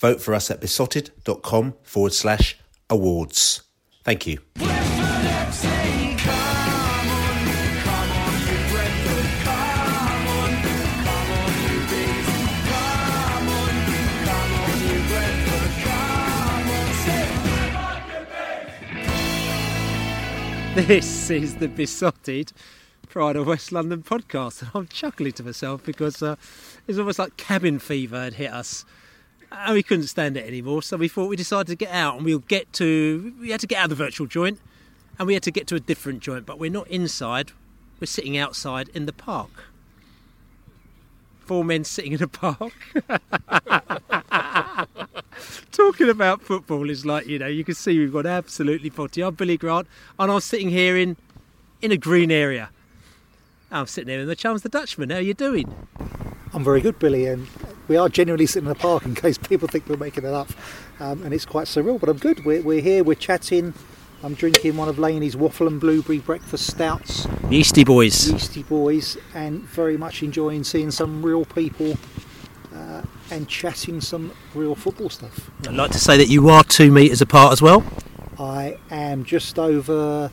Vote for us at beesotted.com/awards. Thank you. This is the Beesotted Pride of West London podcast. And I'm chuckling to myself because it's almost like cabin fever had hit us. And we couldn't stand it anymore, so we thought we decided to get out, and we had to get out of the virtual joint, and we had to get to a different joint, but we're not inside, we're sitting outside in the park. 4 men sitting in a park. Talking about football is like, you can see we've got absolutely potty. I'm Billy Grant, and I'm sitting here in a green area. I'm sitting here in the Chums the Dutchman. How are you doing? I'm very good, Billy, and we are genuinely sitting in a park in case people think we're making it up, and it's quite surreal, but I'm good. We're here, we're chatting, I'm drinking one of Laney's waffle and blueberry breakfast stouts. Yeasty boys, and very much enjoying seeing some real people and chatting some real football stuff. I'd like to say that you are 2 metres apart as well. I am just over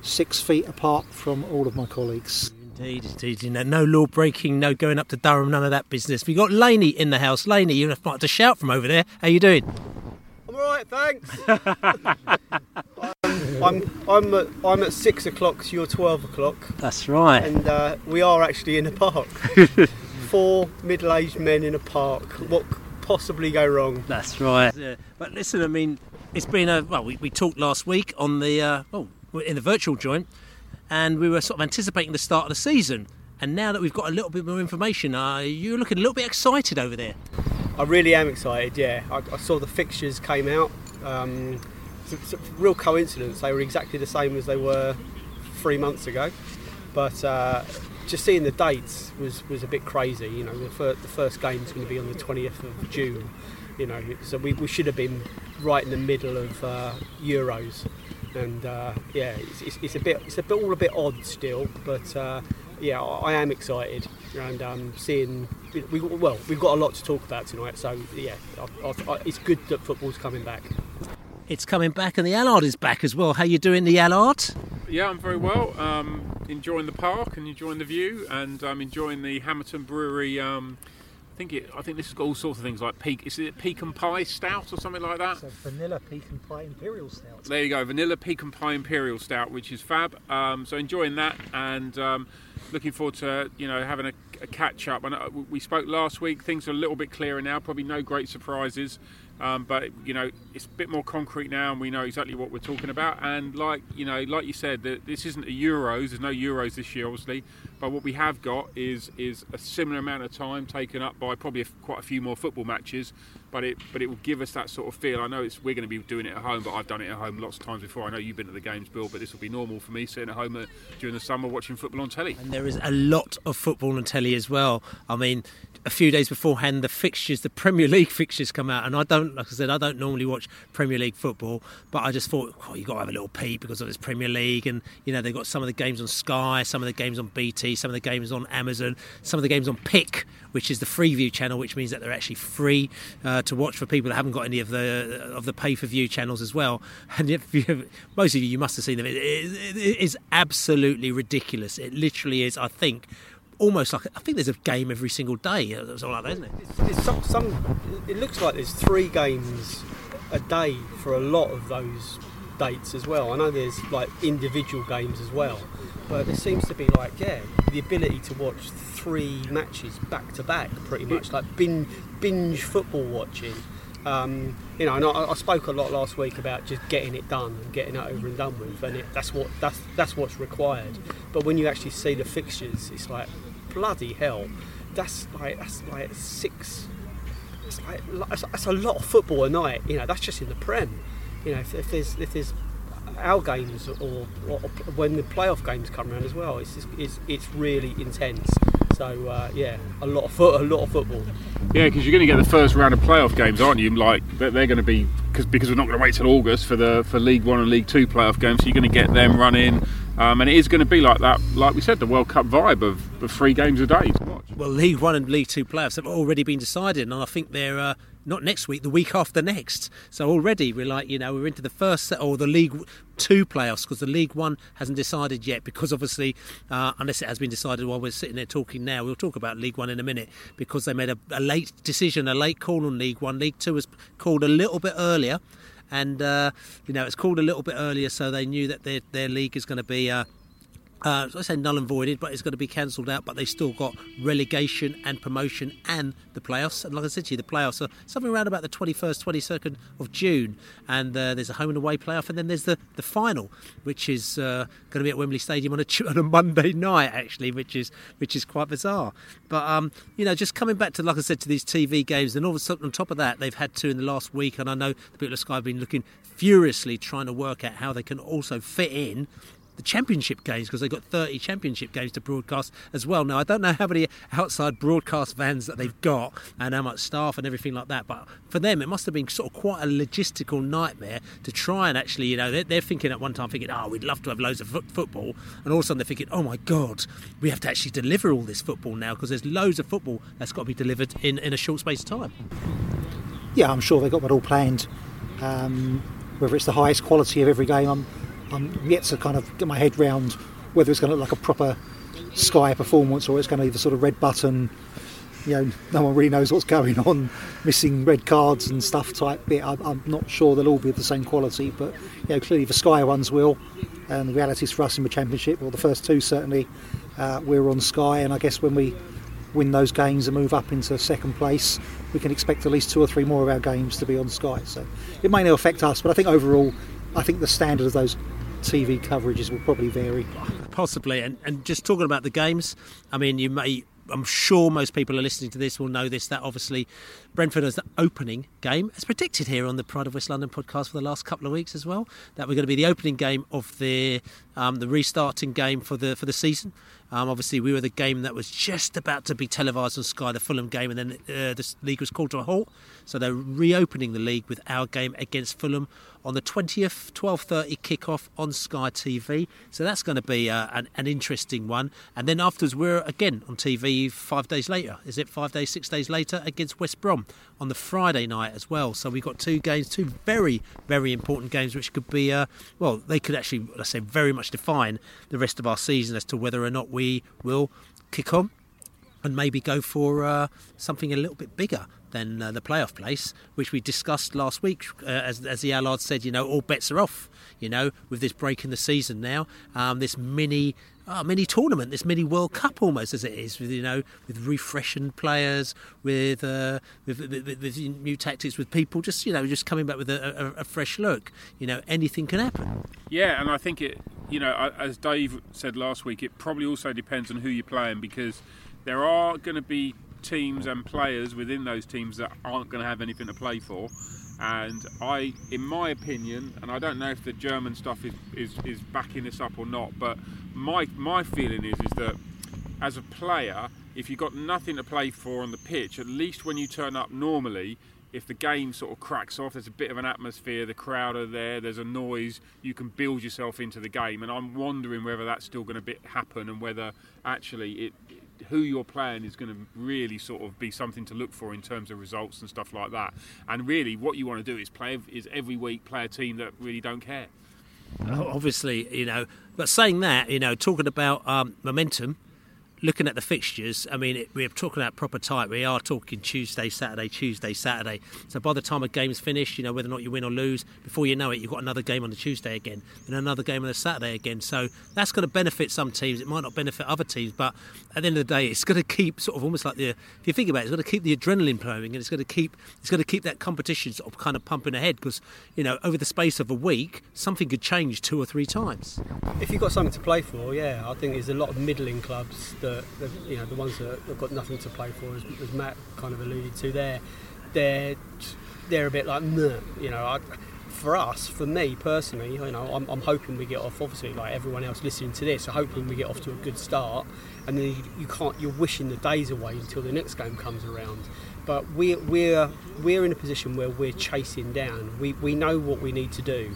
6 feet apart from all of my colleagues. Indeed. No law breaking, no going up to Durham, none of that business. We've got Laney in the house. Laney, you're going to have to shout from over there. How you doing? I'm all right, thanks. I'm at 6 o'clock, so you're 12 o'clock. That's right. And we are actually in a park. 4 middle-aged men in a park. What could possibly go wrong? That's right. Yeah. But listen, it's been we talked last week on the, in the virtual joint. And we were sort of anticipating the start of the season. And now that we've got a little bit more information, you're looking a little bit excited over there. I really am excited, yeah. I saw the fixtures came out. It's a real coincidence. They were exactly the same as they were 3 months ago. But just seeing the dates was a bit crazy. The first game's going to be on the 20th of June. So we should have been right in the middle of Euros. And it's all a bit odd still, but I am excited. And seeing we've got a lot to talk about tonight. So it's good that football's coming back. It's coming back, and the Allard is back as well. How you doing, the Allard? Yeah, I'm very well. Enjoying the park and enjoying the view, and I'm enjoying the Hamerton Brewery. I think this has got all sorts of things like peak. Is it pecan pie stout or something like that? It's a vanilla pecan pie imperial stout. There you go, vanilla pecan pie imperial stout, which is fab. So enjoying that and looking forward to having a catch up. And we spoke last week. Things are a little bit clearer now. Probably no great surprises, but it's a bit more concrete now, and we know exactly what we're talking about. And like you said, this isn't a Euros. There's no Euros this year, obviously. But what we have got is a similar amount of time taken up by probably quite a few more football matches but it will give us that sort of feel. I know we're going to be doing it at home, but I've done it at home lots of times before. I know you've been to the games, Bill, but this will be normal for me sitting at home during the summer watching football on telly. And there is a lot of football on telly as well. I mean, a few days beforehand, the fixtures, the Premier League fixtures come out, and I don't normally watch Premier League football, but I just thought, you've got to have a little peep because of this Premier League, and they've got some of the games on Sky, some of the games on BT, some of the games on Amazon, some of the games on Pick, which is the Freeview channel, which means that they're actually free to watch for people that haven't got any of the pay-per-view channels as well. And if most of you must have seen them. It is absolutely ridiculous. It literally is, I think. Almost like, I think there's a game every single day. It's all like that, isn't it? It looks like there's 3 games a day for a lot of those dates as well. I know there's like individual games as well, but there seems to be the ability to watch 3 matches back to back, pretty much like binge football watching. And I spoke a lot last week about just getting it done and getting it over and done with, and that's what's required. But when you actually see the fixtures, it's like bloody hell. That's like 6. That's a lot of football a night. That's just in the Prem. If there's our games or when the playoff games come around as well, it's really intense. So a lot of football. Yeah, because you're going to get the first round of playoff games, aren't you? They're going to be because we're not going to wait till August for League One and League Two playoff games. So you're going to get them running, and it is going to be like that. Like we said, the World Cup vibe of 3 games a day to watch. Well, League One and League Two playoffs have already been decided, and I think they're. Not next week, the week after next. So already we're we're into the first set or the League Two playoffs because the League One hasn't decided yet because obviously, unless it has been decided while we're sitting there talking now, we'll talk about League One in a minute because they made a late decision, a late call on League One. League Two was called a little bit earlier and, it's called a little bit earlier so they knew that their league is going to be... I say null and voided, but it's going to be cancelled out. But they've still got relegation and promotion and the playoffs. And like I said to you, the playoffs are something around about the 21st, 22nd of June. And there's a home and away playoff. And then there's the final, which is going to be at Wembley Stadium on a Monday night, actually, which is quite bizarre. But, just coming back to, like I said, to these TV games. And all of a sudden, on top of that, they've had 2 in the last week. And I know the people at Sky have been looking furiously trying to work out how they can also fit in the championship games, because they've got 30 championship games to broadcast as well. Now, I don't know how many outside broadcast vans that they've got and how much staff and everything like that, but for them, it must have been sort of quite a logistical nightmare to try and actually, they're thinking at one time, we'd love to have loads of football, and all of a sudden they're thinking, oh my God, we have to actually deliver all this football now, because there's loads of football that's got to be delivered in a short space of time. Yeah, I'm sure they've got that all planned. Whether it's the highest quality of every game, I'm yet to kind of get my head round whether it's going to look like a proper Sky performance or it's going to be the sort of red button, no one really knows what's going on, missing red cards and stuff type bit. I'm not sure they'll all be of the same quality, but clearly the Sky ones will. And the reality is for us in the Championship, or the first 2 certainly, we're on Sky, and I guess when we win those games and move up into second place, we can expect at least 2 or 3 more of our games to be on Sky. So it may not affect us, but I think overall, the standard of those TV coverages will probably vary. Possibly, and just talking about the games, I mean, I'm sure most people are listening to this will know this, that obviously Brentford is the opening game, as predicted here on the Pride of West London podcast for the last couple of weeks as well, that we're going to be the opening game of the restarting game for the season. Obviously, we were the game that was just about to be televised on Sky, the Fulham game, and then the league was called to a halt. So they're reopening the league with our game against Fulham on the 20th, 12:30 kick-off on Sky TV. So that's going to be an interesting one. And then afterwards, we're again on TV 5 days later. Is it 5 days, 6 days later against West Brom on the Friday night as well? So we've got 2 games, 2 very, very important games, which could be, they could actually, let's say, very much define the rest of our season as to whether or not we will kick on and maybe go for something a little bit bigger than the playoff place, which we discussed last week. As the Allard said, all bets are off, with this break in the season now, this mini tournament, this mini World Cup almost as it is, with with refreshing players, with new tactics, with people just coming back with a fresh look. Anything can happen. Yeah, and I think it, as Dave said last week, it probably also depends on who you're playing, because there are going to be teams and players within those teams that aren't going to have anything to play for. And I, in my opinion, and I don't know if the German stuff is backing this up or not, but my feeling is that as a player, if you've got nothing to play for on the pitch, at least when you turn up normally, if the game sort of cracks off, there's a bit of an atmosphere, the crowd are there, there's a noise, you can build yourself into the game. And I'm wondering whether that's still going to happen and whether actually who you're playing is going to really sort of be something to look for in terms of results and stuff like that. And really what you want to do is every week play a team that really don't care. Obviously, but saying that, talking about momentum, looking at the fixtures, we're talking about proper tight. We are talking Tuesday, Saturday. So by the time a game's finished, whether or not you win or lose, before you know it, you've got another game on the Tuesday again and another game on the Saturday again. So that's going to benefit some teams. It might not benefit other teams, but at the end of the day, it's going to keep sort of almost like if you think about it, it's going to keep the adrenaline flowing, and it's going to keep that competition sort of kind of pumping ahead, because, over the space of a week, something could change 2 or 3 times. If you've got something to play for, yeah, I think there's a lot of middling clubs that the ones that have got nothing to play for, as Matt kind of alluded to there, they're a bit like, for me personally, I'm hoping we get off, obviously, like everyone else listening to this, I'm hoping we get off to a good start, and then you're wishing the days away until the next game comes around. But we're in a position where we're chasing down. We know what we need to do.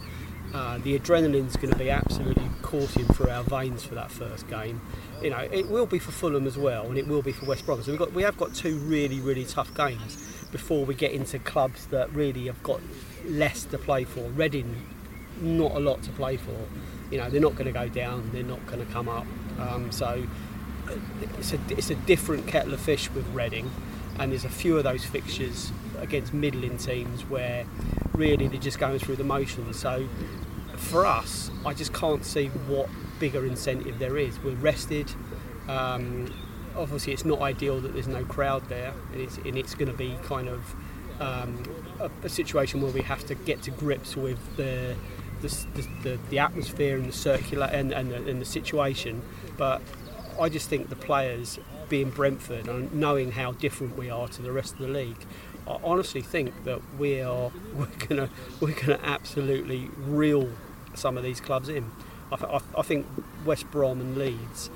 The adrenaline's going to be absolutely coursing through our veins for that first game. It will be for Fulham as well, and it will be for West Brom. So we have got 2 really, really tough games before we get into clubs that really have got less to play for. Reading, not a lot to play for. They're not going to go down. They're not going to come up. So it's a different kettle of fish with Reading, and there's a few of those fixtures against middling teams where really they're just going through the motions. So for us, I just can't see what bigger incentive there is. We're rested. Obviously, it's not ideal that there's no crowd there, and it's going to be kind of a situation where we have to get to grips with the atmosphere and the circular and the situation. But I just think the players, being Brentford and knowing how different we are to the rest of the league, I honestly think that we're gonna absolutely reel some of these clubs in. I think West Brom and Leeds,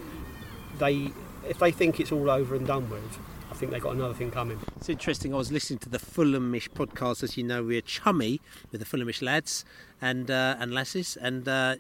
if they think it's all over and done with, I think they've got another thing coming. It's interesting. I was listening to the Fulhamish podcast. As you know, we're chummy with the Fulhamish lads and lasses, and as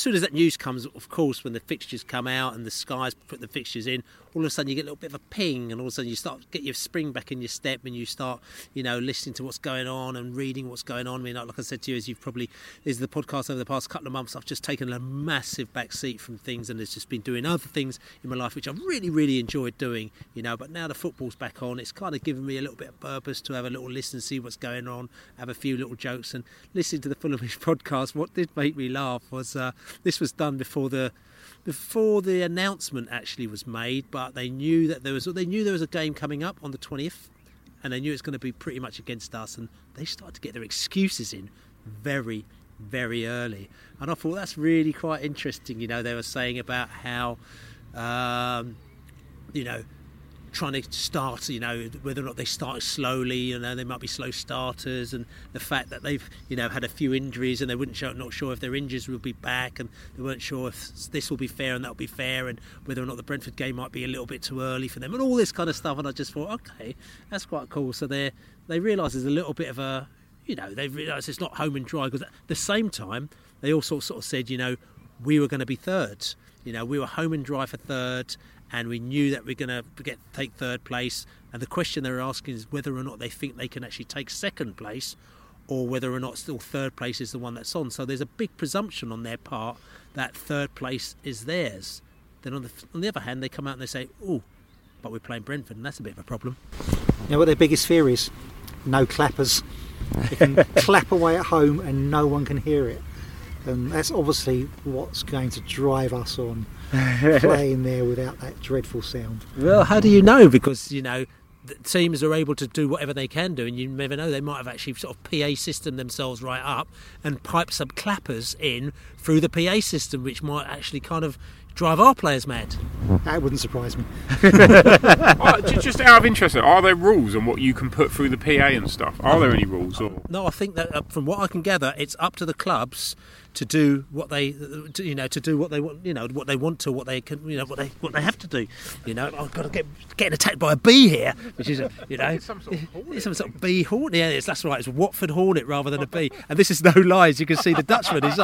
soon as that news comes, of course, when the fixtures come out and the Sky's put the fixtures in, all of a sudden you get a little bit of a ping, and all of a sudden you start to get your spring back in your step, and you start, listening to what's going on and reading what's going on. I mean, like I said to you, as you've probably, this is the podcast over the past couple of months, I've just taken a massive back seat from things, and it's just been doing other things in my life which I've really, really enjoyed doing, but now the football's back on, it's kind of given me a little bit of purpose to have a little listen, see what's going on, have a few little jokes, and listen to the Fulhamish podcast. What did make me laugh was this was done before the announcement actually was made, but they knew there was a game coming up on the 20th, and they knew it's going to be pretty much against us, and they started to get their excuses in very, very early. And I thought that's really quite interesting. They were saying about how trying to start, whether or not they start slowly, they might be slow starters, and the fact that they've, had a few injuries, and they weren't not sure if their injuries will be back, and they weren't sure if this will be fair and that will be fair, and whether or not the Brentford game might be a little bit too early for them, and all this kind of stuff. And I just thought, okay, that's quite cool. So they realise there's a little bit of a, they realise it's not home and dry, because at the same time, they also sort of said, we were going to be third. We were home and dry for third, and we knew that we're going to take third place. And the question they're asking is whether or not they think they can actually take second place, or whether or not still third place is the one that's on. So there's a big presumption on their part that third place is theirs. Then on the other hand, they come out and they say, oh, but we're playing Brentford, and that's a bit of a problem. What their biggest fear is? No clappers. They can clap away at home and no one can hear it. And that's obviously what's going to drive us on, playing there without that dreadful sound. Well, how do you know? Because, the teams are able to do whatever they can do, and you never know, they might have actually sort of PA system themselves right up and pipe some clappers in through the PA system, which might actually kind of drive our players mad. That wouldn't surprise me. Just out of interest, are there rules on what you can put through the PA and stuff? Are there any rules? Or? No, I think that from what I can gather, it's up to the clubs to do what they, to do what they want, what they want to, what they can, what they have to do. I've got to get attacked by a bee here, which is, it's some sort of hornet. It's some sort of bee hornet. Yeah, that's right. It's Watford hornet rather than a bee. And this is no lies. You can see the Dutchman is.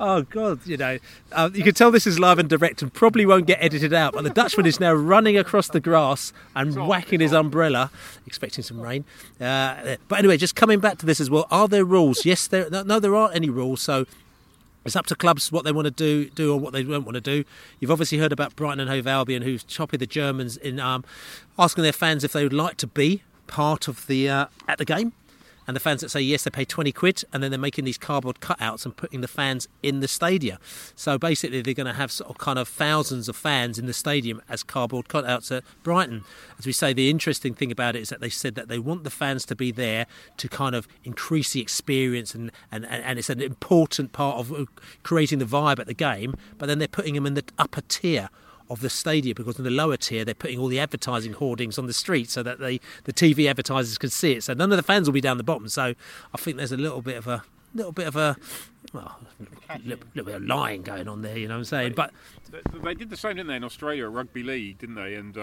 Oh God, you can tell this is live and direct and probably won't get edited out, but the Dutchman is now running across the grass and whacking his umbrella, expecting some rain. But anyway, just coming back to this as well, are there rules? Yes, there aren't any rules, so it's up to clubs what they want to do or what they don't want to do. You've obviously heard about Brighton and Hove Albion, who've chopped the Germans in asking their fans if they would like to be part of the at the game. And the fans that say yes, they pay £20, and then they're making these cardboard cutouts and putting the fans in the stadium. So basically, they're going to have sort of kind of thousands of fans in the stadium as cardboard cutouts at Brighton. As we say, the interesting thing about it is that they said that they want the fans to be there to kind of increase the experience, and it's an important part of creating the vibe at the game. But then they're putting them in the upper tier of the stadium, because in the lower tier they're putting all the advertising hoardings on the street so that the TV advertisers can see it. So none of the fans will be down the bottom. So I think there's a little bit of lying going on there. You know what I'm saying? But they did the same, didn't they, in Australia, rugby league, didn't they? And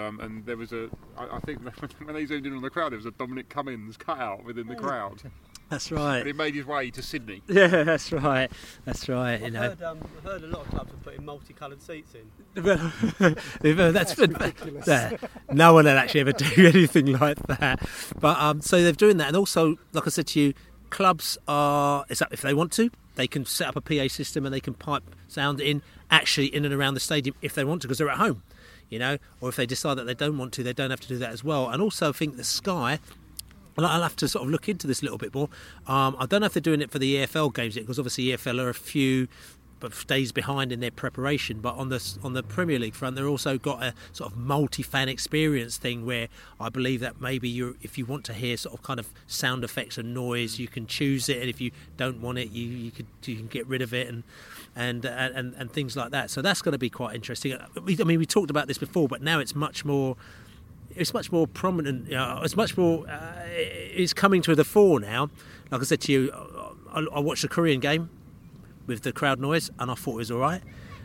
there was I think when they zoomed in on the crowd, there was a Dominic Cummins cutout within the crowd. That's right. But he made his way to Sydney. Yeah, that's right. That's right. I've heard a lot of clubs are putting multicoloured seats in. That's ridiculous. No one had actually ever do anything like that. But so they're doing that, and also, like I said to you, clubs are, if they want to, they can set up a PA system and they can pipe sound in actually in and around the stadium if they want to, because they're at home, Or if they decide that they don't want to, they don't have to do that as well. And also, I think the Sky. I'll have to sort of look into this a little bit more. I don't know if they're doing it for the EFL games yet, because obviously EFL are a few days behind in their preparation. But on the Premier League front, they've also got a sort of multi-fan experience thing where I believe that maybe if you want to hear sort of kind of sound effects and noise, you can choose it, and if you don't want it, you can get rid of it and things like that. So that's going to be quite interesting. I mean, we talked about this before, but now it's much more. It's much more prominent. It's much more. It's coming to the fore now. Like I said to you, I watched the Korean game with the crowd noise, and I thought it was all right.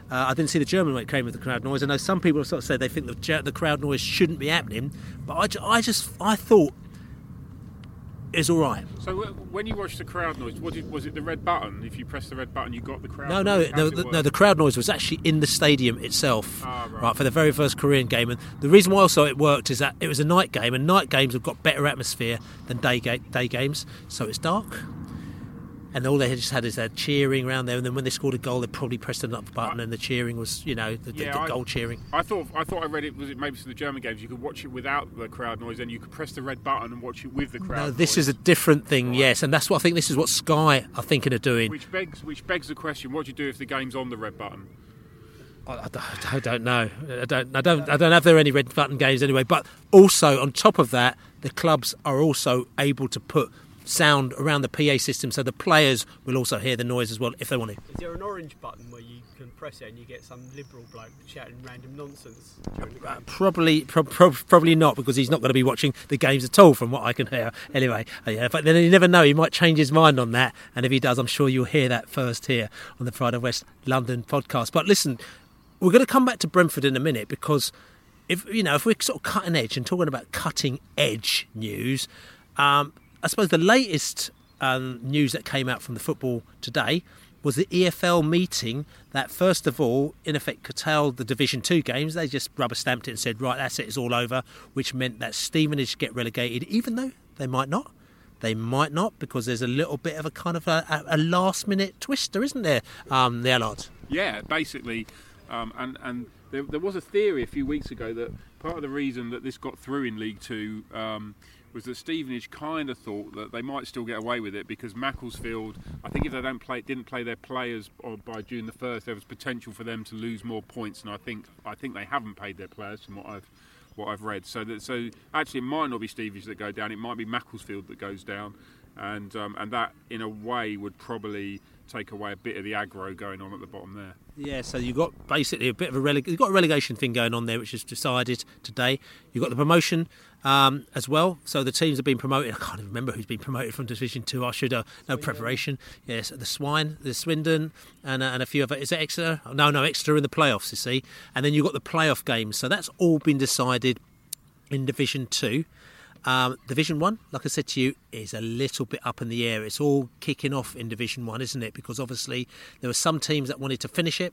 I didn't see the German when it came with the crowd noise. I know some people have sort of said they think the crowd noise shouldn't be happening, but I thought it was all right. So when you watched the crowd noise, was it the red button? If you press the red button, you got the crowd noise? No, the crowd noise was actually in the stadium itself, right, for the very first Korean game. And the reason why also it worked is that it was a night game, and night games have got better atmosphere than day games. So it's dark, and all they just had is their cheering around there, and then when they scored a goal, they probably pressed another button, and the cheering was, the goal cheering. I thought I read it, was it maybe for the German games, you could watch it without the crowd noise, and you could press the red button and watch it with the crowd noise. No, this is a different thing, right. Yes, and that's what I think, this is what Sky are thinking of doing. Which begs the question, what do you do if the game's on the red button? I don't know. I don't have there any red button games anyway, but also, on top of that, the clubs are also able to put sound around the PA system, so the players will also hear the noise as well if they want to. Is there an orange button where you can press it and you get some liberal bloke shouting random nonsense during the game? Probably not, because he's not going to be watching the games at all, from what I can hear. Anyway, but then you never know, he might change his mind on that, and if he does, I'm sure you'll hear that first here on the Pride of West London podcast. But listen, we're going to come back to Brentford in a minute, because if we're sort of cutting edge and talking about cutting edge news, I suppose the latest news that came out from the football today was the EFL meeting that, first of all, in effect curtailed the Division 2 games. They just rubber-stamped it and said, right, that's it, it's all over, which meant that Stevenage get relegated, even though they might not. They might not, because there's a little bit of a kind of a last-minute twister, isn't there, the Allard? Yeah, basically. And there was a theory a few weeks ago that part of the reason that this got through in League 2... was that Stevenage kind of thought that they might still get away with it, because Macclesfield, I think if they didn't play their players by June the 1st, there was potential for them to lose more points, and I think they haven't paid their players from what I've read. So actually it might not be Stevenage that go down, it might be Macclesfield that goes down. and that in a way would probably take away a bit of the aggro going on at the bottom there. Yeah, so you've got basically a bit of a you've got a relegation thing going on there, which is decided today. You've got the promotion as well. So the teams have been promoted. I can't even remember who's been promoted from Division 2. I should have no preparation. Yes, the Swine, the Swindon, and a few other. Is that Exeter? No, Exeter in the playoffs, you see. And then you've got the playoff games. So that's all been decided in Division 2. Division 1, like I said to you, is a little bit up in the air. It's all kicking off in Division 1, isn't it? Because obviously there were some teams that wanted to finish it.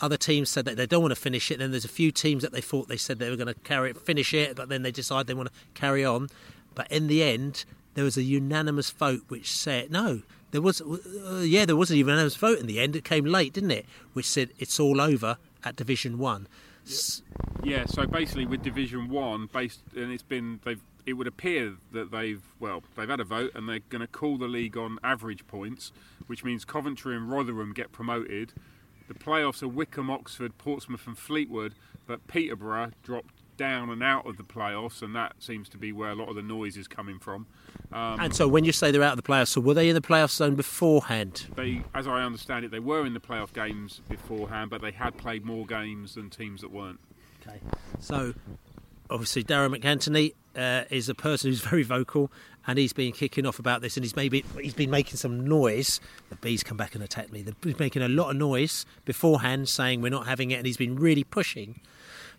Other teams said that they don't want to finish it. Then there's a few teams that they thought they said they were going to finish it, but then they decided they want to carry on. But in the end, there was a unanimous vote which said, no, there was a unanimous vote in the end. It came late, didn't it? Which said it's all over at Division 1. Yeah, so basically with Division 1, it would appear that they've had a vote and they're going to call the league on average points, which means Coventry and Rotherham get promoted. The playoffs are Wickham, Oxford, Portsmouth and Fleetwood, but Peterborough dropped down and out of the playoffs, and that seems to be where a lot of the noise is coming from. And so when you say they're out of the playoffs, so were they in the playoff zone beforehand? They, as I understand it, they were in the playoff games beforehand, but they had played more games than teams that weren't. Okay, so obviously Darren McAntony is a person who's very vocal, and he's been kicking off about this, and he's been making some noise. The bees come back and attack me. He's making a lot of noise beforehand, saying we're not having it, and he's been really pushing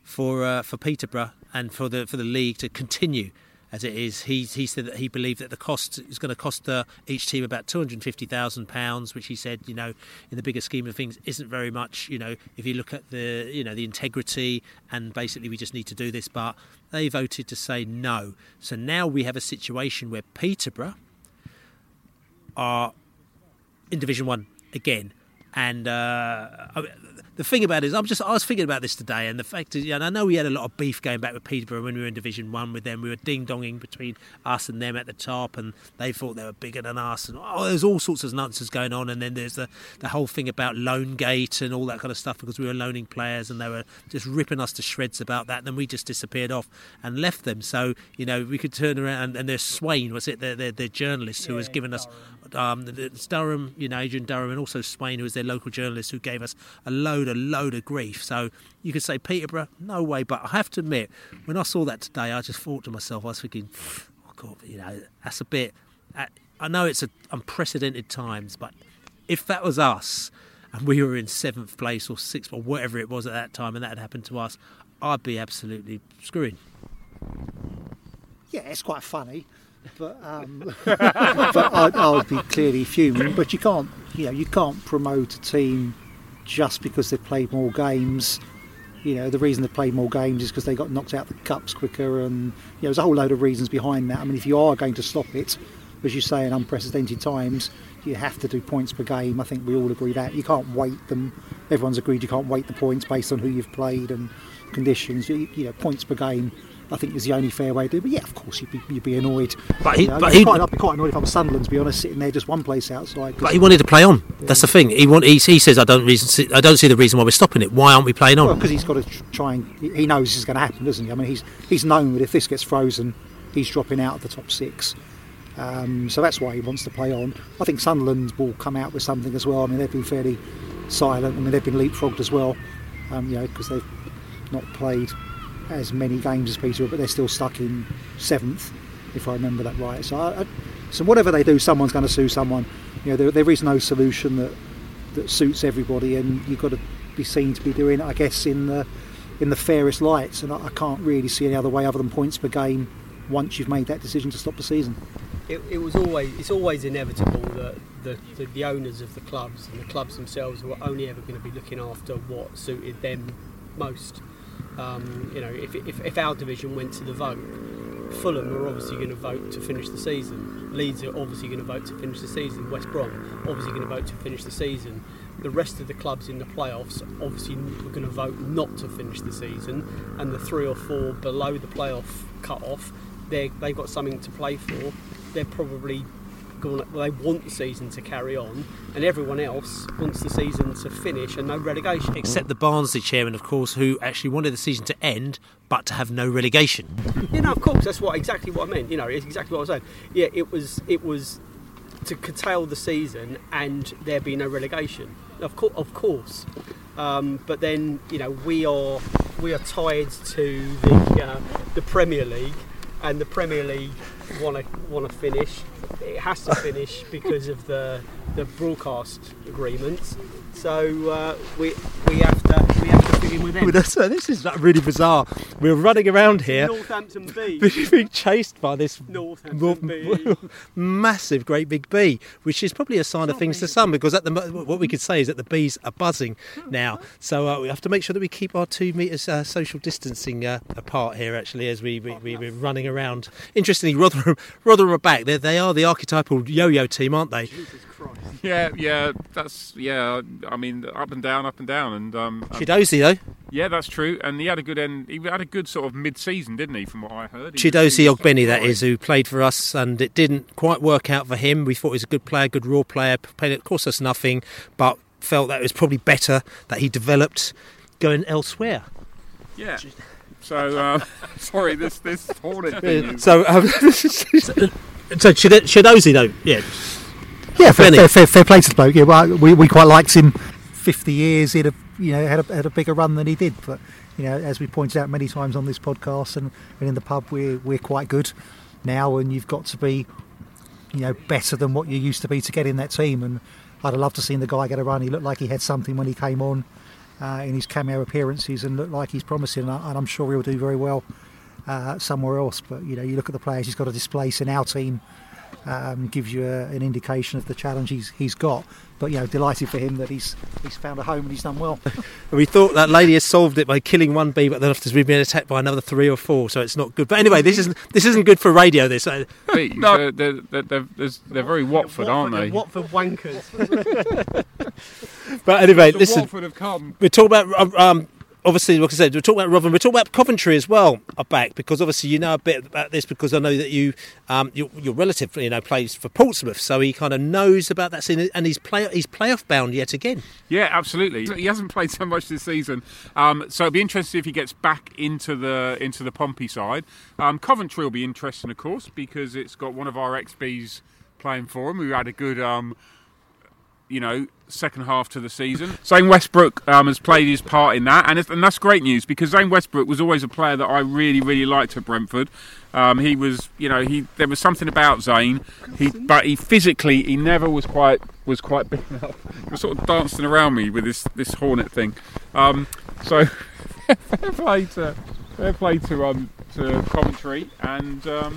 for Peterborough and for the league to continue as it is. He said that he believed that the cost is going to cost each team about £250,000, which he said, you know, in the bigger scheme of things, isn't very much. You know, if you look at the, you know, the integrity, and basically we just need to do this, but they voted to say no. So now we have a situation where Peterborough are in Division 1 again. And the thing about it is, I was thinking about this today, and the fact is, and I know we had a lot of beef going back with Peterborough when we were in Division 1 with them. We were ding-donging between us and them at the top, and they thought they were bigger than us. And there's all sorts of nonsense going on. And then there's the whole thing about Loanegate and all that kind of stuff, because we were loaning players and they were just ripping us to shreds about that. And then we just disappeared off and left them. So, you know, we could turn around, and there's Swain, was it, their journalist who has given us... Durham, you know, Adrian Durham, and also Swain, who is their local journalist, who gave us a load of grief. So you could say Peterborough, no way. But I have to admit, when I saw that today, I just thought to myself, I was thinking, oh God, you know, that's a bit. I know it's unprecedented times, but if that was us and we were in 7th place or 6th or whatever it was at that time, and that had happened to us, I'd be absolutely screwing. Yeah, it's quite funny. But, but I would be clearly fuming. But you can't promote a team just because they've played more games. You know, the reason they played more games is because they got knocked out the cups quicker, and you know, there's a whole load of reasons behind that. I mean, if you are going to stop it, as you say, in unprecedented times, you have to do points per game. I think we all agree that you can't weight them. Everyone's agreed you can't weight the points based on who you've played and conditions. You know, points per game, I think, is the only fair way to do it. But yeah, of course, you'd be annoyed. I'd be quite annoyed if I was Sunderland, to be honest, sitting there just one place outside. But he wanted to play on. Yeah. That's the thing. He says, I don't see the reason why we're stopping it. Why aren't we playing on? Well, because he's got to try, and he knows this is going to happen, doesn't he? I mean, he's known that if this gets frozen, he's dropping out of the top six. So that's why he wants to play on. I think Sunderland will come out with something as well. I mean, they've been fairly silent. I mean, they've been leapfrogged as well, you know, because they've not played as many games as Peterborough, but they're still stuck in 7th, if I remember that right. So whatever they do, someone's going to sue someone. You know, there is no solution that suits everybody, and you've got to be seen to be doing it, I guess, in the fairest lights. And I can't really see any other way other than points per game once you've made that decision to stop the season. It's always inevitable that the owners of the clubs and the clubs themselves were only ever going to be looking after what suited them most. You know, if our division went to the vote, Fulham are obviously going to vote to finish the season. Leeds are obviously going to vote to finish the season. West Brom obviously going to vote to finish the season. The rest of the clubs in the playoffs obviously were going to vote not to finish the season, and the 3 or 4 below the playoff cut-off, they've got something to play for. They're probably they want the season to carry on, and everyone else wants the season to finish and no relegation. Except the Barnsley chairman, of course, who actually wanted the season to end but to have no relegation. Yeah, no, of course, that's exactly what I meant. You know, it's exactly what I was saying. Yeah, it was to curtail the season and there be no relegation. Of course. But then, you know, we are tied to the Premier League, and the Premier League want to finish. It has to finish because of the broadcast agreements. So we have to fit in with them. This is like really bizarre. We're running around here. Northampton Bee. Being chased by this massive, great big bee, which is probably a sign of things to some, because what we could say is that the bees are buzzing now. So we have to make sure that we keep our 2 metres social distancing apart here, actually, as we're running around. Interestingly, Rotherham are back. They are the archetypal yo-yo team, aren't they? Jesus Christ. Yeah, I mean, up and down. And Chiedozie, though. Yeah, that's true. And he had a good end. He had a good sort of mid-season, didn't he, from what I heard? Chiedozie Ogbene, that is, who played for us, and it didn't quite work out for him. We thought he was a good player, good raw player, cost us nothing, but felt that it was probably better that he developed going elsewhere. Yeah. So, sorry, this Hornet thing. So Chiedozie, though, yeah. Yeah, fair play to the bloke. Yeah, well, we quite liked him. 50 years, he'd have, you know, had a bigger run than he did. But, you know, as we pointed out many times on this podcast and in the pub, we're quite good now. And you've got to be, you know, better than what you used to be to get in that team. And I'd have loved to seen the guy get a run. He looked like he had something when he came on in his cameo appearances, and looked like he's promising. And I'm sure he'll do very well somewhere else. But, you know, you look at the players he's got to displace in our team. Gives you an indication of the challenge he's got, but, you know, delighted for him that he's found a home and he's done well. We thought that lady has solved it by killing one bee, but then after we've been attacked by another 3 or 4, so it's not good. But anyway, this isn't good for radio. This bees, no, they're very Watford, aren't they? Watford wankers. But anyway, listen. Watford have come. We're talking about. Obviously, like I said, we're talking about Rotherham. We're talking about Coventry as well are back, because obviously you know a bit about this, because I know that you, your relative, you know, plays for Portsmouth, so he kind of knows about that scene, and he's playoff bound yet again. Yeah, absolutely. He hasn't played so much this season, so it'll be interesting if he gets back into the Pompey side. Coventry will be interesting, of course, because it's got one of our ex-Bees playing for him, who had a good. You know, second half to the season. Zane Westbrook has played his part in that, and that's great news, because Zane Westbrook was always a player that I really, really liked at Brentford. He was, you know, there was something about Zane. But he physically, he never was quite big enough. He was sort of dancing around me with this Hornet thing. So fair play to Coventry, and I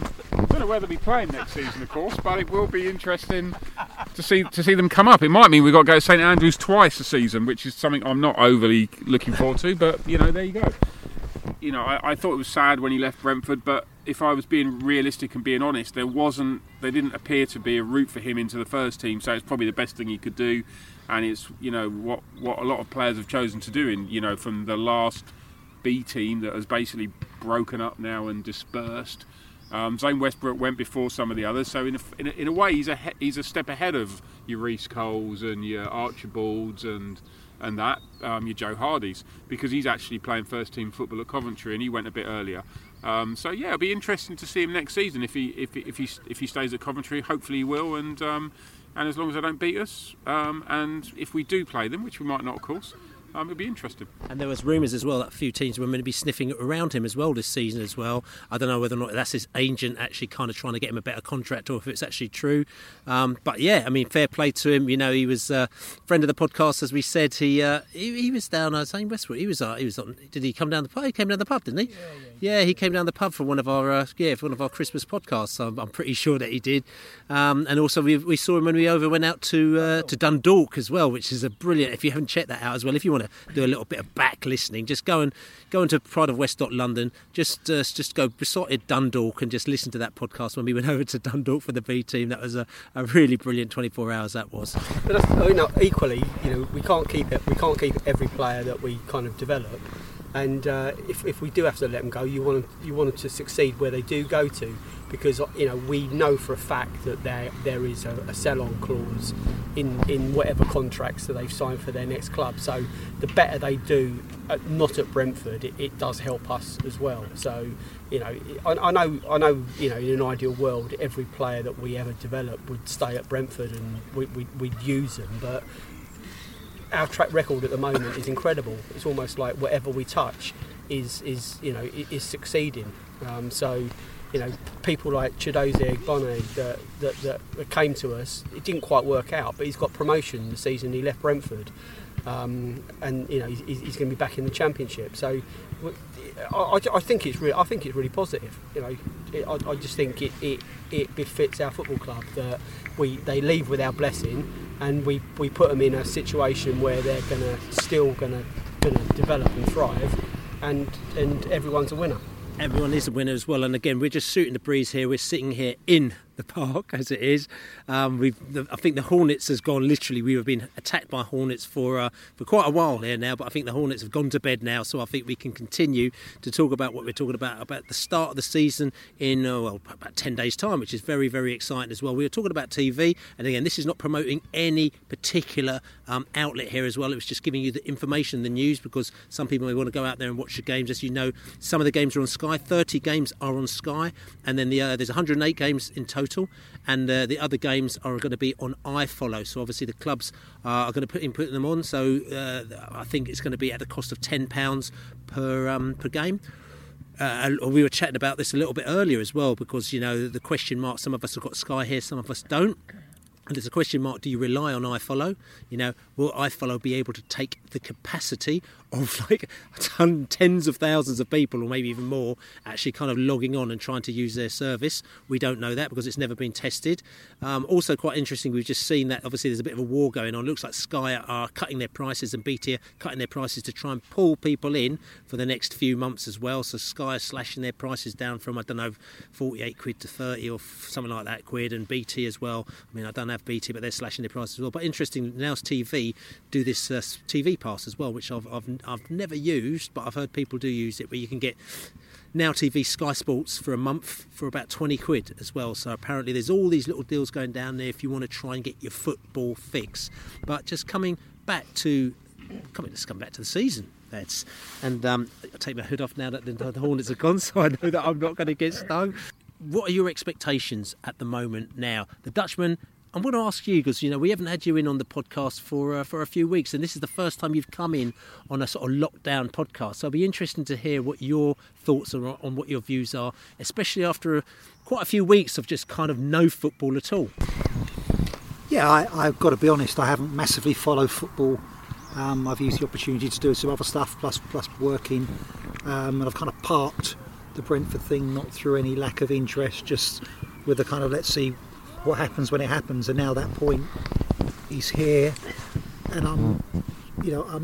don't know where they'll be playing next season, of course, but it will be interesting to see them come up. It might mean we've got to go to St Andrews twice a season, which is something I'm not overly looking forward to, but, you know, there you go. You know, I thought it was sad when he left Brentford, but if I was being realistic and being honest, there didn't appear to be a route for him into the first team, so it's probably the best thing he could do, and it's, you know, what a lot of players have chosen to do, in, you know, from the last B team that has basically broken up now and dispersed. Zane Westbrook went before some of the others, so in a way he's a step ahead of your Reece Coles and your Archibalds and that, your Joe Hardys, because he's actually playing first team football at Coventry, and he went a bit earlier. So yeah, it'll be interesting to see him next season if he stays at Coventry. Hopefully he will, and as long as they don't beat us, and if we do play them, which we might not, of course. It'll be interesting. And there was rumours as well that a few teams were going to be sniffing around him as well this season as well. I don't know whether or not that's his agent actually kind of trying to get him a better contract, or if it's actually true. But yeah, I mean, fair play to him. You know, he was a friend of the podcast, as we said. He was down. I was saying Westwood. He was. Did he come down the pub? He came down the pub, didn't he? Yeah, he came down the pub for one of our Christmas podcasts. So I'm pretty sure that he did. And also we saw him when we went out to Dundalk as well, which is a brilliant. If you haven't checked that out as well, if you want to do a little bit of back listening, just go into Pride of West London, just go Beesotted Dundalk, and just listen to that podcast when we went over to Dundalk for the B team. That was a really brilliant 24 hours that was. But that's, you know, equally, you know, we can't keep every player that we kind of develop. And if we do have to let them go, you want them to succeed where they do go to, because we know for a fact that there is a sell-on clause in whatever contracts that they've signed for their next club. So the better they do, not at Brentford, it does help us as well. So I know in an ideal world every player that we ever develop would stay at Brentford and we'd use them, but our track record at the moment is incredible. It's almost like whatever we touch is succeeding. People like Chiedozie Ogbene that came to us, it didn't quite work out, but he's got promotion the season he left Brentford, and he's going to be back in the Championship. So I think it's really positive. I just think it befits our football club that they leave with our blessing. And we put them in a situation where they're still gonna develop and thrive, and everyone's a winner. Everyone is a winner as well. And again, we're just shooting the breeze here. We're sitting here in the park as it is. I think the Hornets has gone. Literally, we have been attacked by Hornets for quite a while here now. But I think the Hornets have gone to bed now. So I think we can continue to talk about what we're talking about the start of the season in about 10 days' time, which is very, very exciting as well. We were talking about TV, and again, this is not promoting any particular outlet here as well. It was just giving you the information, the news, because some people may want to go out there and watch the games. As you know, some of the games are on Sky. 30 games are on Sky, and then there's 108 games in total. And the other games are going to be on iFollow. So obviously the clubs are going to put them on. So I think it's going to be at the cost of £10 per game. We were chatting about this a little bit earlier as well, because the question mark. Some of us have got Sky here, some of us don't. And there's a question mark, do you rely on iFollow? Will iFollow be able to take the capacity of tens of thousands of people, or maybe even more, actually kind of logging on and trying to use their service? We don't know that because it's never been tested. Also quite interesting, we've just seen that obviously there's a bit of a war going on. It looks like Sky are cutting their prices and BT are cutting their prices to try and pull people in for the next few months as well. So Sky are slashing their prices down from, I don't know, 48 quid to 30 or something like that quid, and BT as well. I mean, I don't have BT, but they're slashing their prices as well. But interesting, now's TV do this TV pass as well, which I've never used, but I've heard people do use it, where you can get Now TV Sky Sports for a month for about 20 quid as well. So apparently there's all these little deals going down there if you want to try and get your football fix. But just coming back to the season. I take my hood off now that the Hornets are gone, so I know that I'm not going to get stung. What are your expectations at the moment now? The Dutchman, I want to ask you, because we haven't had you in on the podcast for a few weeks, and this is the first time you've come in on a sort of lockdown podcast. So it'll be interesting to hear what your thoughts are on what your views are, especially after quite a few weeks of just kind of no football at all. Yeah, I've got to be honest, I haven't massively followed football. I've used the opportunity to do some other stuff plus working, and I've kind of parked the Brentford thing, not through any lack of interest, just with a kind of let's see what happens when it happens, and now that point is here, and I'm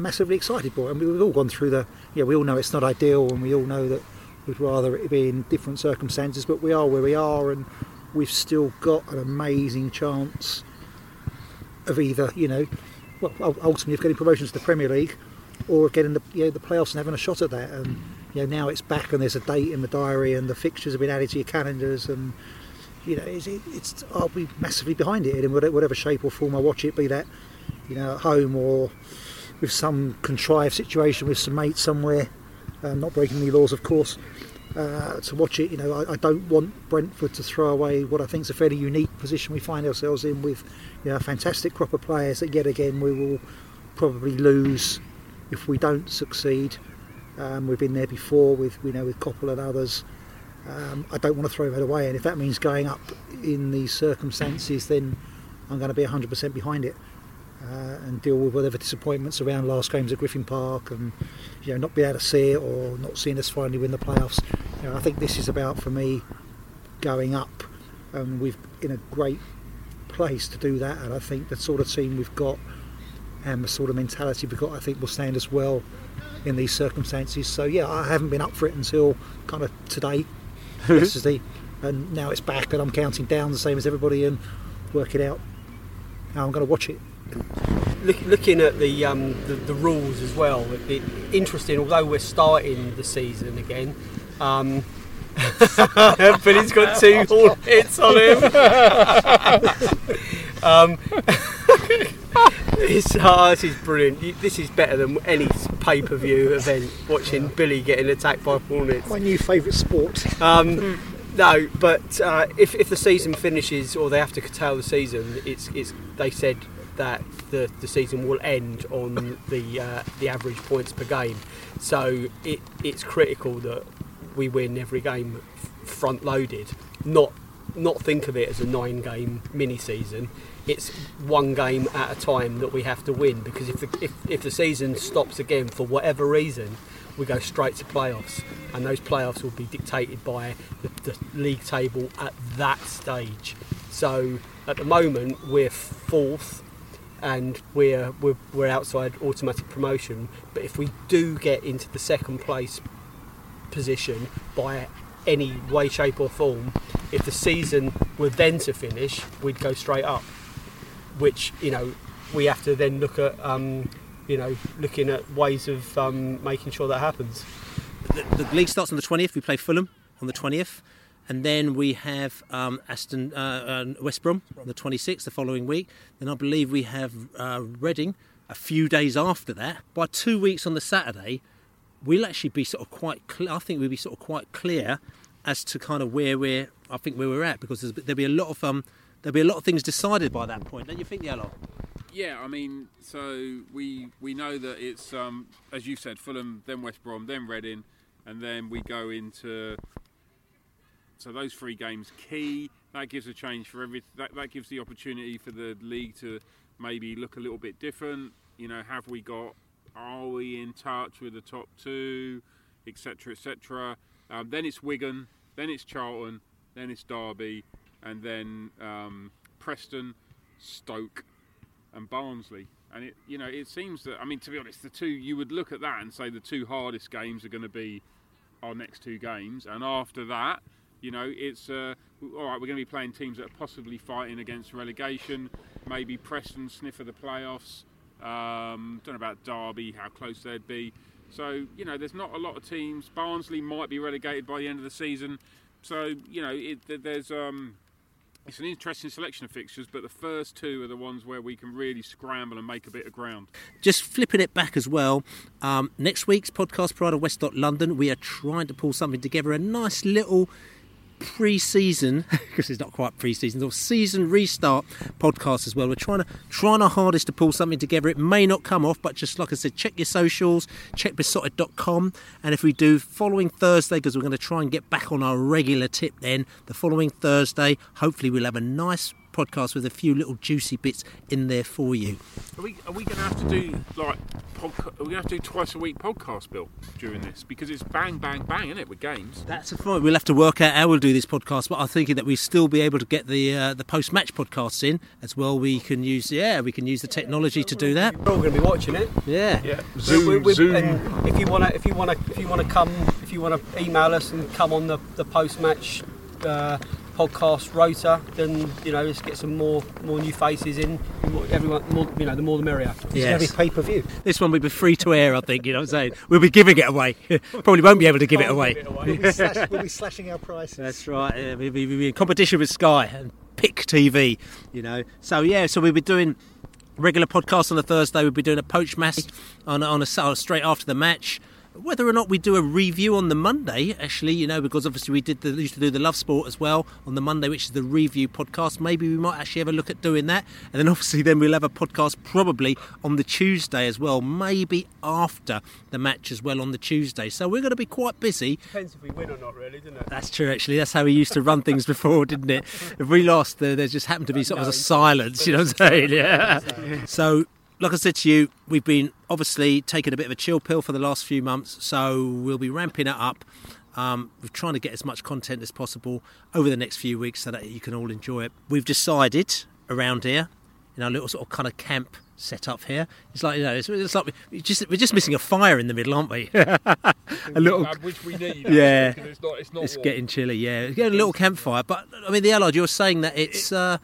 massively excited for it. I mean, we've all gone through we all know it's not ideal, and we all know that we'd rather it be in different circumstances, but we are where we are, and we've still got an amazing chance of either, ultimately of getting promotions to the Premier League, or of getting the playoffs and having a shot at that. And now it's back, and there's a date in the diary, and the fixtures have been added to your calendars, and. I'll be massively behind it in whatever shape or form I watch it, be that at home or with some contrived situation with some mates somewhere, not breaking any laws, of course, to watch it. I don't want Brentford to throw away what I think is a fairly unique position we find ourselves in, with a fantastic crop of players that yet again we will probably lose if we don't succeed. We've been there before with Koppel and others. I don't want to throw that away, and if that means going up in these circumstances, then I'm going to be 100% behind it, and deal with whatever disappointments around last games at Griffin Park, and not being able to see it, or not seeing us finally win the playoffs. I think this is about, for me, going up, and we're in a great place to do that, and I think the sort of team we've got and the sort of mentality we've got, I think, will stand us well in these circumstances. So I haven't been up for it until kind of today. Yesterday, and now it's back, and I'm counting down the same as everybody and working out how I'm going to watch it. looking at the rules as well, it interesting, although we're starting the season again, but he's got two Hornets on him. This is brilliant. This is better than any pay-per-view event, watching Billy getting attacked by Hornets. My new favourite sport. No, but if the season finishes or they have to curtail the season, it's they said that the season will end on the average points per game. So it's critical that we win every game front loaded. Not think of it as a 9-game mini season. It's one game at a time that we have to win, because if the season stops again for whatever reason, we go straight to playoffs, and those playoffs will be dictated by the league table at that stage. So at the moment we're fourth, and we're outside automatic promotion. But if we do get into the second place position by any way, shape or form, if the season were then to finish, we'd go straight up. Which, you know, we have to then look at. Looking at ways of making sure that happens. The league starts on the 20th. We play Fulham on the 20th, and then we have West Brom on the 26th the following week. Then I believe we have Reading a few days after that. By 2 weeks on the Saturday, we'll actually be sort of quite. I think we'll be sort of quite clear as to kind of where we're at, because there'll be a lot of things decided by that point. Don't you think, Yellow? Yeah, I mean, so we know that it's, as you said, Fulham, then West Brom, then Reading, and then we go into... So those 3 games key, that gives a change for everything. That gives the opportunity for the league to maybe look a little bit different. You know, are we in touch with the top 2, etc, etc. Then it's Wigan, then it's Charlton, then it's Derby, and then Preston, Stoke, and Barnsley, and it seems that, I mean, to be honest, the 2, you would look at that and say the 2 hardest games are going to be our next 2 games, and after that, you know, it's all right, we're going to be playing teams that are possibly fighting against relegation, maybe Preston sniff of the playoffs, don't know about Derby, how close they'd be, so, you know, there's not a lot of teams. Barnsley might be relegated by the end of the season, so, you know, it's an interesting selection of fixtures, but the first 2 are the ones where we can really scramble and make a bit of ground. Just flipping it back as well, next week's podcast, Pride of West London, we are trying to pull something together, a nice little pre-season, because it's not quite pre-season, or season restart podcast as well. We're trying our hardest to pull something together. It may not come off, but just like I said, check your socials, check Beesotted.com, and if we do, following Thursday, because we're going to try and get back on our regular tip then, the following Thursday, hopefully we'll have a nice podcast with a few little juicy bits in there for you. Are we going to have to do are we going to have to do twice a week podcast, Bill, during this? Because it's bang, bang, bang, isn't it, with games? That's the point. We'll have to work out how we'll do this podcast, but I'm thinking that we'll still be able to get the post-match podcasts in as well. We can use the technology to do that. We're all going to be watching it. Yeah. Zoom. And if you want to email us and come on the post-match podcast rota, then, you know, let's get some more new faces in. Everyone, more, you know, the more the merrier. It's going to be pay-per-view. This one will be free to air, I think, you know what I'm saying? We'll be giving it away. Probably won't be able to give it away. We'll be slashing our prices. That's right. We'll be in competition with Sky and Pick TV, you know. So we'll be doing regular podcasts on a Thursday. We'll be doing a post-match on a straight after the match. Whether or not we do a review on the Monday, actually, you know, because obviously we used to do the Love Sport as well on the Monday, which is the review podcast. Maybe we might actually have a look at doing that. And then obviously then we'll have a podcast probably on the Tuesday as well, maybe after the match as well on the Tuesday. So we're going to be quite busy. Depends if we win or not, really, doesn't it? That's true, actually. That's how we used to run things before, didn't it? If we lost, there just happened to be sort of a silence, you know what I'm saying? Yeah. So... Like I said to you, we've been obviously taking a bit of a chill pill for the last few months, so we'll be ramping it up. We're trying to get as much content as possible over the next few weeks so that you can all enjoy it. We've decided around here in our little sort of kind of camp set up here. It's like, you know, it's like we're just missing a fire in the middle, aren't we? A little, which we need. Yeah, actually, it's getting chilly. Yeah, it's getting a little campfire. But I mean, the Allard, you were saying that it's not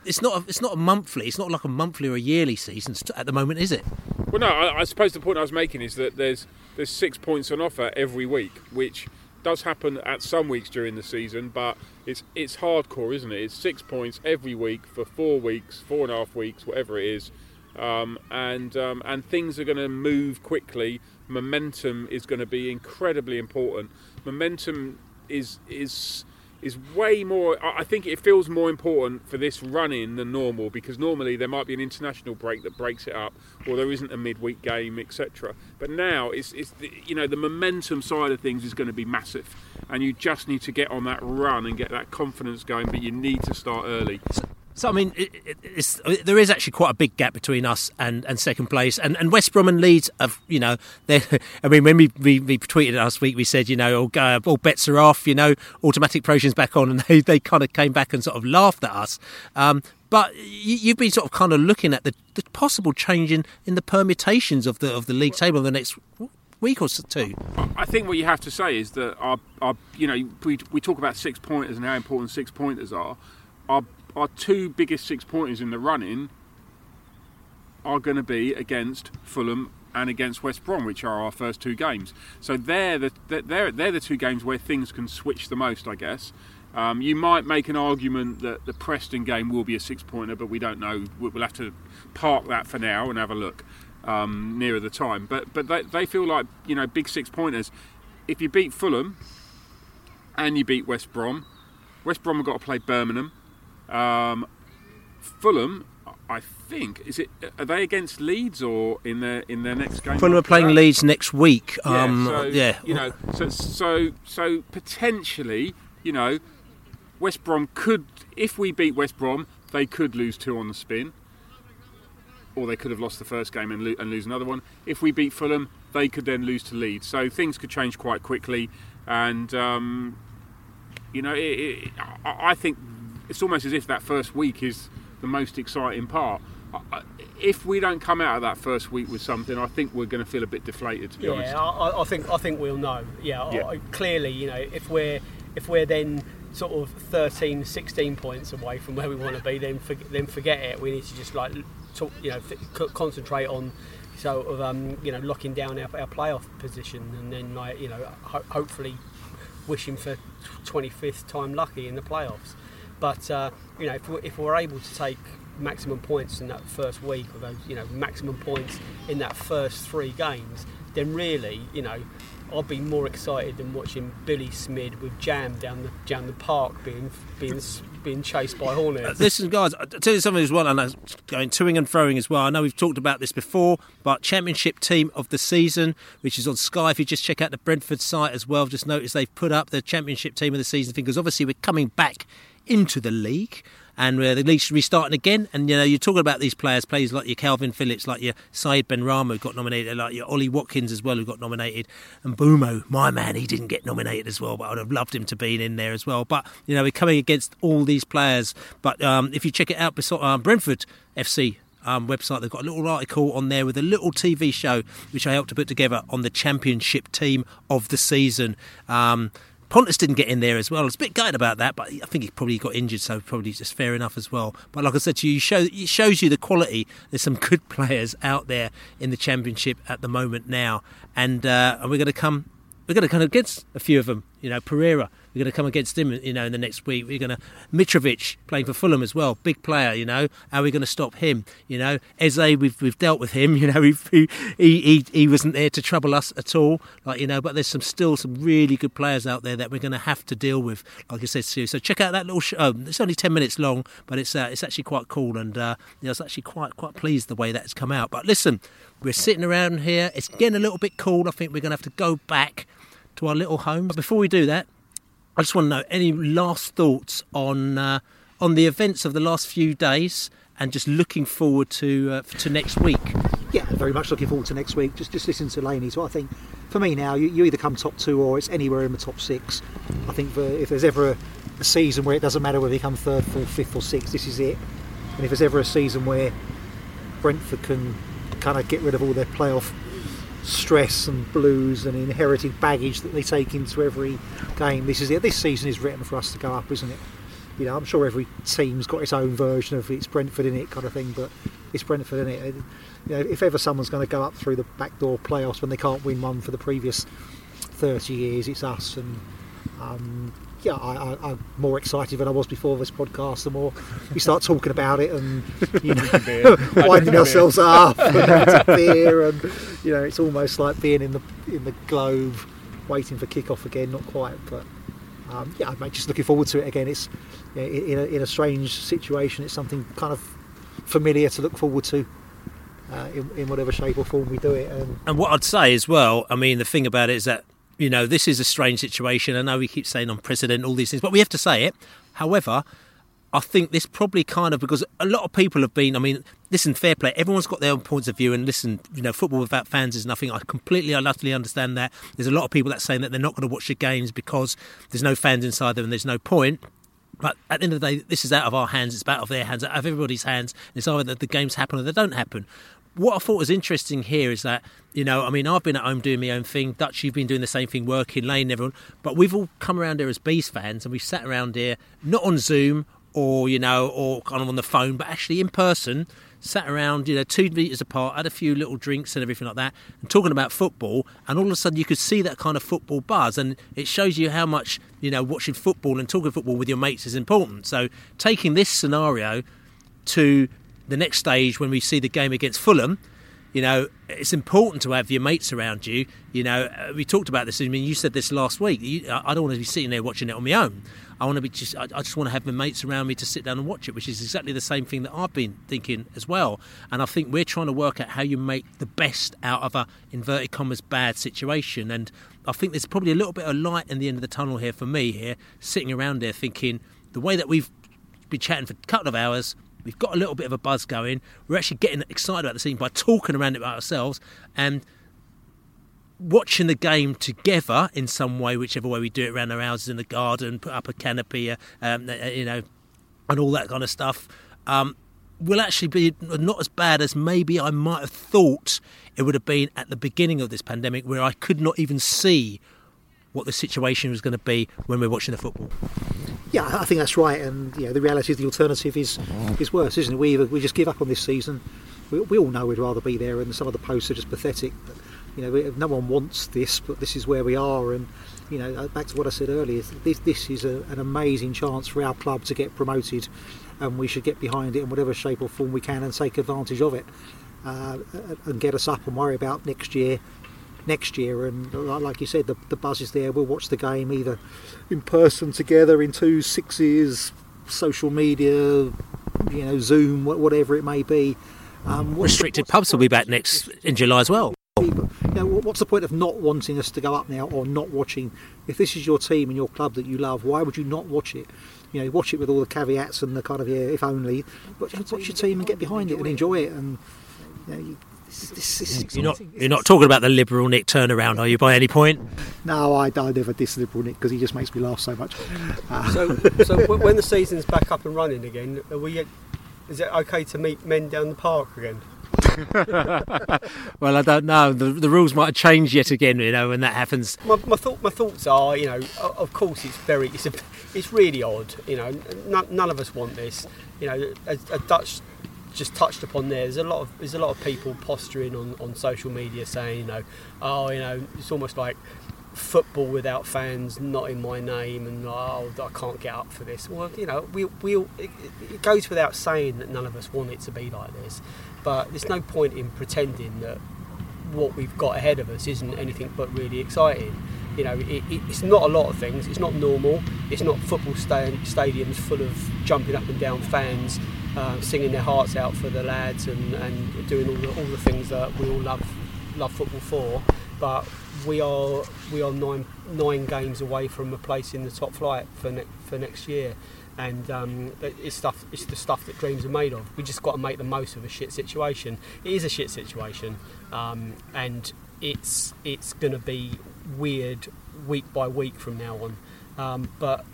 a monthly, it's not like a monthly or a yearly season at the moment, is it? Well, no. I suppose the point I was making is that there's 6 points on offer every week, which does happen at some weeks during the season, but it's hardcore, isn't it? It's 6 points every week for 4 weeks, 4.5 weeks, whatever it is. And things are going to move quickly. Momentum is going to be incredibly important. Momentum is way more. I think it feels more important for this run-in than normal, because normally there might be an international break that breaks it up, or there isn't a midweek game, etc. But now the momentum side of things is going to be massive, and you just need to get on that run and get that confidence going. But you need to start early. So, I mean, there is actually quite a big gap between us and second place. And West Brom and Leeds have, you know, I mean, when we tweeted last week, we said, you know, all bets are off, you know, automatic promotion's back on. And they kind of came back and sort of laughed at us. But you've been sort of kind of looking at the possible change in the permutations of the league table in the next week or two. I think what you have to say is that, our you know, we talk about 6 pointers and how important 6 pointers are. Our two biggest 6 pointers in the run-in are going to be against Fulham and against West Brom, which are our first two games. So they're the two games where things can switch the most, I guess. You might make an argument that the Preston game will be a 6 pointer, but we don't know. We'll have to park that for now and have a look nearer the time. But they feel like, you know, big 6 pointers. If you beat Fulham and you beat West Brom have got to play Birmingham. Fulham, I think, are they against Leeds or in their next game? Fulham are playing Leeds next week. So potentially, you know, West Brom could, if we beat West Brom, they could lose two on the spin, or they could have lost the first game and lose another one. If we beat Fulham, they could then lose to Leeds. So things could change quite quickly, and you know, I think. It's almost as if that first week is the most exciting part. If we don't come out of that first week with something, I think we're going to feel a bit deflated, to be honest. Yeah, I think we'll know. Yeah. Clearly, you know, if we're then sort of 13, 16 points away from where we want to be, then forget it. We need to just concentrate on sort of locking down our playoff position, and then hopefully wishing for 25th time lucky in the playoffs. But, you know, if we're able to take maximum points in that first week, or those, you know, maximum points in that first three games, then really, you know, I'll be more excited than watching Billy Smid with jam down the park being chased by Hornets. Listen, guys, I'll tell you something as well, and I'm going toing and froing as well. I know we've talked about this before, but Championship Team of the Season, which is on Sky. If you just check out the Brentford site as well, just notice they've put up the Championship Team of the Season thing, because obviously we're coming back into the league, and the league's restarting again. And you know, you're talking about these players like your Calvin Phillips, like your Saeed Benrahma, who got nominated, like your Ollie Watkins as well, who got nominated, and Bumo, my man, he didn't get nominated as well, but I would have loved him to be in there as well. But you know, we're coming against all these players. But if you check it out, Brentford FC website, they've got a little article on there with a little TV show which I helped to put together on the Championship Team of the Season. Pontus didn't get in there as well. I was a bit gutted about that, but I think he probably got injured, so probably just fair enough as well. But like I said to you, it shows you the quality. There's some good players out there in the Championship at the moment now, and we're going to come against a few of them. You know, Pereira, we're going to come against him, you know, in the next week. We're going to Mitrovic playing for Fulham as well, big player, you know. How are we going to stop him? You know, Eze, we've dealt with him. You know, he wasn't there to trouble us at all, like, you know. But there's still some really good players out there that we're going to have to deal with, like I said to you. So check out that little show. It's only 10 minutes long, but it's actually quite cool, and I was actually quite pleased the way that's come out. But listen, we're sitting around here. It's getting a little bit cold. I think we're going to have to go back to our little home. But before we do that, I just want to know any last thoughts on the events of the last few days, and just looking forward to next week. Yeah, very much looking forward to next week. Just listen to Laney. So I think for me now, you either come top two or it's anywhere in the top six. I think if there's ever a season where it doesn't matter whether you come third, fourth, fifth, or sixth, this is it. And if there's ever a season where Brentford can kind of get rid of all their playoff stress and blues and inherited baggage that they take into every game. This is it. This season is written for us to go up, isn't it? You know, I'm sure every team's got its own version of it's Brentford in it kind of thing, but it's Brentford in it. You know, if ever someone's going to go up through the backdoor playoffs when they can't win one for the previous 30 years, it's us. And yeah, I'm more excited than I was before this podcast. The more we start talking about it and, you know, winding ourselves up and beer, and you know, it's almost like being in the Globe waiting for kick-off again. Not quite, but yeah, I'm just looking forward to it again. It's, you know, in a strange situation, it's something kind of familiar to look forward to. In whatever shape or form we do it. And what I'd say as well, I mean, the thing about it is that, you know, this is a strange situation. I know we keep saying unprecedented, all these things, but we have to say it. However, I think this probably kind of, because a lot of people have been, I mean, listen, fair play, everyone's got their own points of view, and listen, you know, football without fans is nothing. I completely, I utterly understand that. There's a lot of people that are saying that they're not going to watch the games because there's no fans inside them and there's no point. But at the end of the day, this is out of our hands, it's out of their hands, out of everybody's hands, and it's either that the games happen or they don't happen. What I thought was interesting here is that, you know, I mean, I've been at home doing my own thing, Dutch, you've been doing the same thing, working, Lane, everyone, but we've all come around here as Bees fans, and we've sat around here, not on Zoom or, you know, or kind of on the phone, but actually in person, sat around, you know, 2 metres apart, had a few little drinks and everything like that, and talking about football, and all of a sudden you could see that kind of football buzz, and it shows you how much, you know, watching football and talking football with your mates is important. So taking this scenario to the next stage when we see the game against Fulham, you know, it's important to have your mates around you. You know, we talked about this. I mean, you said this last week. I don't want to be sitting there watching it on my own. I want to be just. I just want to have my mates around me to sit down and watch it, which is exactly the same thing that I've been thinking as well. And I think we're trying to work out how you make the best out of a inverted commas bad situation. And I think there's probably a little bit of light in the end of the tunnel here for me. Here, sitting around there thinking the way that we've been chatting for a couple of hours. We've got a little bit of a buzz going. We're actually getting excited about the scene by talking around it about ourselves and watching the game together in some way, whichever way we do it, around our houses, in the garden, put up a canopy, you know, and all that kind of stuff, will actually be not as bad as maybe I might have thought it would have been at the beginning of this pandemic, where I could not even see what the situation was going to be when we're watching the football. Yeah, I think that's right, and you know, the reality is the alternative is worse, isn't it? We just give up on this season. We all know we'd rather be there, and some of the posts are just pathetic. But, you know, no one wants this, but this is where we are. And you know, back to what I said earlier, this is an amazing chance for our club to get promoted, and we should get behind it in whatever shape or form we can and take advantage of it, and get us up and worry about next year. And like you said, the buzz is there. We'll watch the game either in person together, in 2 6s, social media, you know, Zoom, whatever it may be. Restricted pubs will be back next in July as well. You know, what's the point of not wanting us to go up now, or not watching? If this is your team and your club that you love, why would you not watch it? You know, watch it with all the caveats and the kind of, yeah, if only, but watch your team and get behind it and enjoy it. And you know, you're not talking about the liberal Nick turnaround, are you, by any point? No, I never diss liberal Nick because he just makes me laugh so much. So when the season's back up and running again, is it okay to meet men down the park again? Well, I don't know. The rules might have changed yet again, you know, when that happens. My thoughts are, you know, of course it's really odd. You know, none of us want this. You know, a Dutch just touched upon there. There's a lot of people posturing on social media saying, you know, oh, you know, it's almost like football without fans, not in my name, and oh, I can't get up for this. Well, you know, it goes without saying that none of us want it to be like this. But there's no point in pretending that what we've got ahead of us isn't anything but really exciting. You know, it's not a lot of things. It's not normal. It's not football stadiums full of jumping up and down fans. Singing their hearts out for the lads and doing all the things that we all love football for, but we are nine games away from a place in the top flight for next year, and it's the stuff that dreams are made of. We just got to make the most of a shit situation. It is a shit situation, and it's going to be weird week by week from now on. But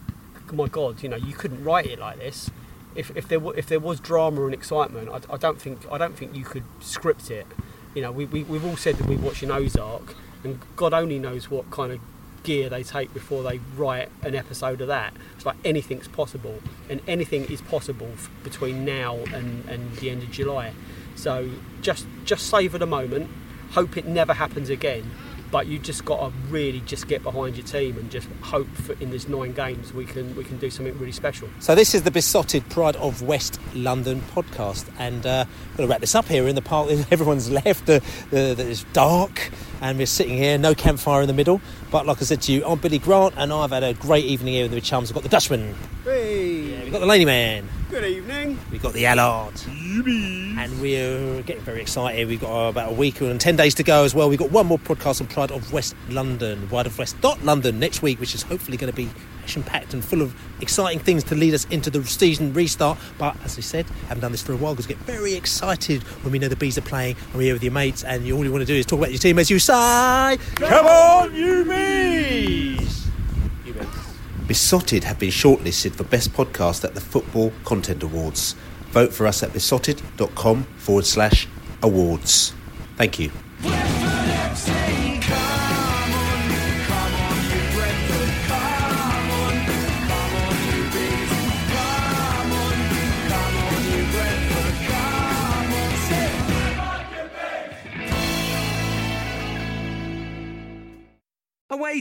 my God, you know, you couldn't write it like this. if there was drama and excitement, I don't think you could script it. You know, we've all said that we're watching Ozark, and God only knows what kind of gear they take before they write an episode of that. It's like anything's possible, and anything is possible between now and the end of July. So just savour the moment, hope it never happens again, but you just got to really just get behind your team and just hope for in these 9 games we can do something really special. So this is the Beesotted Pride of West London podcast, and we're going to wrap this up here in the park. Everyone's left, it's dark, and we're sitting here, no campfire in the middle. But like I said to you, I'm Billy Grant, and I've had a great evening here with the chums. We've got the Dutchman. Hey! Yeah, we've got the Laney Man. Good evening. We've got the Allard. Yubbies. And we're getting very excited. We've got about a week and 10 days to go as well. We've got one more podcast on Pride of West London, prideofwest.london next week, which is hopefully going to be action-packed and full of exciting things to lead us into the season restart. But as I said, I haven't done this for a while because we get very excited when we know the Bees are playing and we're here with your mates, and all you want to do is talk about your team as you say, come on, you Bees! You Bees. Beesotted have been shortlisted for Best Podcast at the Football Content Awards. Vote for us at beesotted.com/awards. Thank you. Away